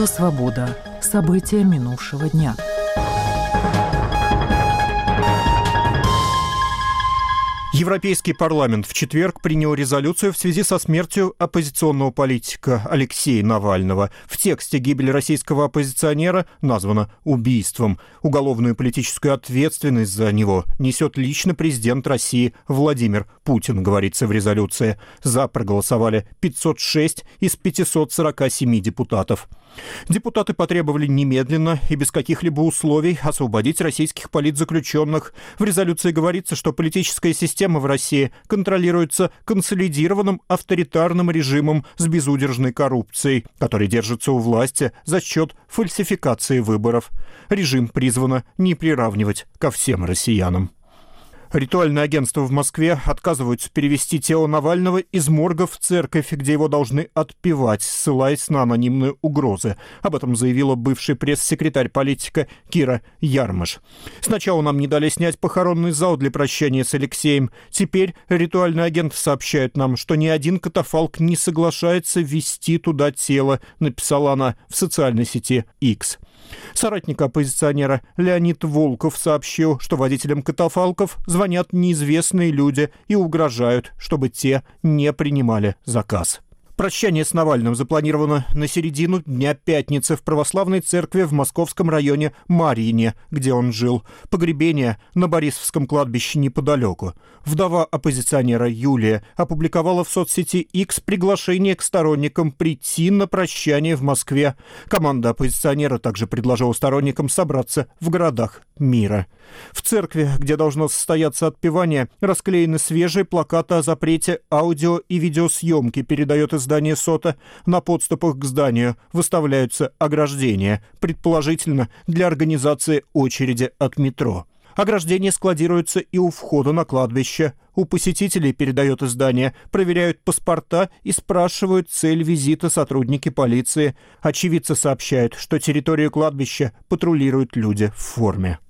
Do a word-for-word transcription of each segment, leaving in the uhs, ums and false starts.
Радио Свобода. События минувшего дня. Европейский парламент в четверг принял резолюцию в связи со смертью оппозиционного политика Алексея Навального. В тексте гибель российского оппозиционера названа убийством. Уголовную и политическую ответственность за него несет лично президент России Владимир Путин, говорится в резолюции. За проголосовали пятьсот шесть из пятьсот сорок семь депутатов. Депутаты потребовали немедленно и без каких-либо условий освободить российских политзаключенных. В резолюции говорится, что политическая система в России контролируется консолидированным авторитарным режимом с безудержной коррупцией, который держится у власти за счет фальсификации выборов. Режим призвано не приравнивать ко всем россиянам. Ритуальные агентства в Москве отказываются перевести тело Навального из морга в церковь, где его должны отпевать, ссылаясь на анонимные угрозы. Об этом заявила бывший пресс-секретарь политика Кира Ярмыш. «Сначала нам не дали снять похоронный зал для прощания с Алексеем. Теперь ритуальные агенты сообщают нам, что ни один катафалк не соглашается везти туда тело», написала она в социальной сети X. Соратник оппозиционера Леонид Волков сообщил, что водителям катафалков звонят неизвестные люди и угрожают, чтобы те не принимали заказ. Прощание с Навальным запланировано на середину дня пятницы в православной церкви в московском районе Марьине, где он жил. Погребение на Борисовском кладбище неподалеку. Вдова оппозиционера Юлия опубликовала в соцсети X приглашение к сторонникам прийти на прощание в Москве. Команда оппозиционера также предложила сторонникам собраться в городах мира. В церкви, где должно состояться отпевание, расклеены свежие плакаты о запрете аудио и видеосъемки, передает издание здание СОТа. На подступах к зданию выставляются ограждения, предположительно для организации очереди от метро. Ограждения складируются и у входа на кладбище. У посетителей, передает издание, проверяют паспорта и спрашивают цель визита сотрудники полиции. Очевидцы сообщают, что территорию кладбища патрулируют люди в форме.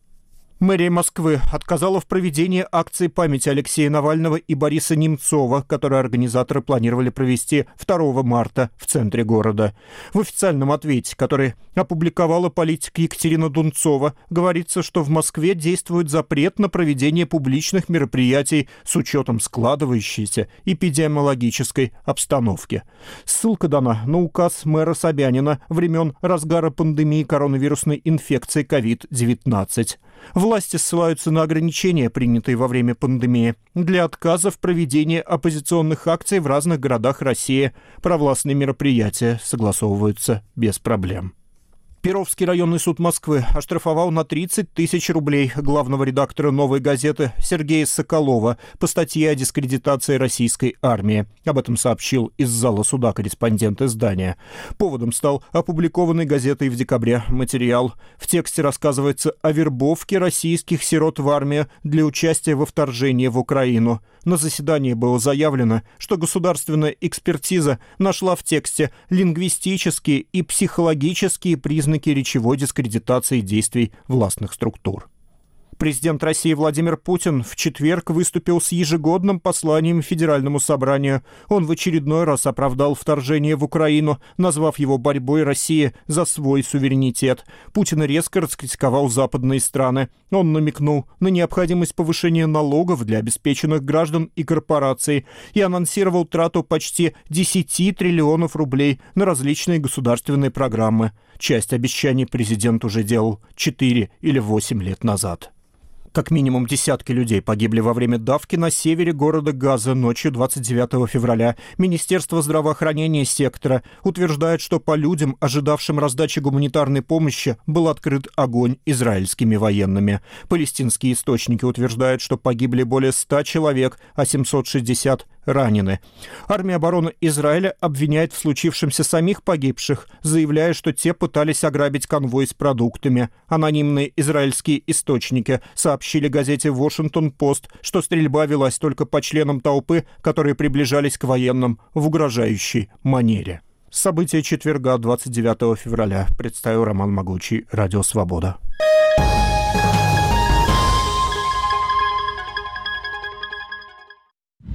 Мэрия Москвы отказала в проведении акции памяти Алексея Навального и Бориса Немцова, которую организаторы планировали провести второго марта в центре города. В официальном ответе, который опубликовала политик Екатерина Дунцова, говорится, что в Москве действует запрет на проведение публичных мероприятий с учетом складывающейся эпидемиологической обстановки. Ссылка дана на указ мэра Собянина времен разгара пандемии коронавирусной инфекции ковид девятнадцать. Власти ссылаются на ограничения, принятые во время пандемии, для отказа в проведении оппозиционных акций в разных городах России. Провластные мероприятия согласовываются без проблем. Перовский районный суд Москвы оштрафовал на тридцать тысяч рублей главного редактора «Новой газеты» Сергея Соколова по статье о дискредитации российской армии. Об этом сообщил из зала суда корреспондент издания. Поводом стал опубликованный газетой в декабре материал. В тексте рассказывается о вербовке российских сирот в армию для участия во вторжении в Украину. На заседании было заявлено, что государственная экспертиза нашла в тексте лингвистические и психологические признаки речевой дискредитации действий властных структур. Президент России Владимир Путин в четверг выступил с ежегодным посланием Федеральному собранию. Он в очередной раз оправдал вторжение в Украину, назвав его борьбой России за свой суверенитет. Путин резко раскритиковал западные страны. Он намекнул на необходимость повышения налогов для обеспеченных граждан и корпораций и анонсировал трату почти десять триллионов рублей на различные государственные программы. Часть обещаний президент уже делал четыре или восемь лет назад. Как минимум десятки людей погибли во время давки на севере города Газа ночью двадцать девятого февраля. Министерство здравоохранения сектора утверждает, что по людям, ожидавшим раздачи гуманитарной помощи, был открыт огонь израильскими военными. Палестинские источники утверждают, что погибли более ста человек, а семьсот шестьдесят ранены. Армия обороны Израиля обвиняет в случившемся самих погибших, заявляя, что те пытались ограбить конвой с продуктами. Анонимные израильские источники сообщили газете Washington Post, что стрельба велась только по членам толпы, которые приближались к военным в угрожающей манере. События четверга двадцать девятого февраля представил Роман Могучий, Радио Свобода.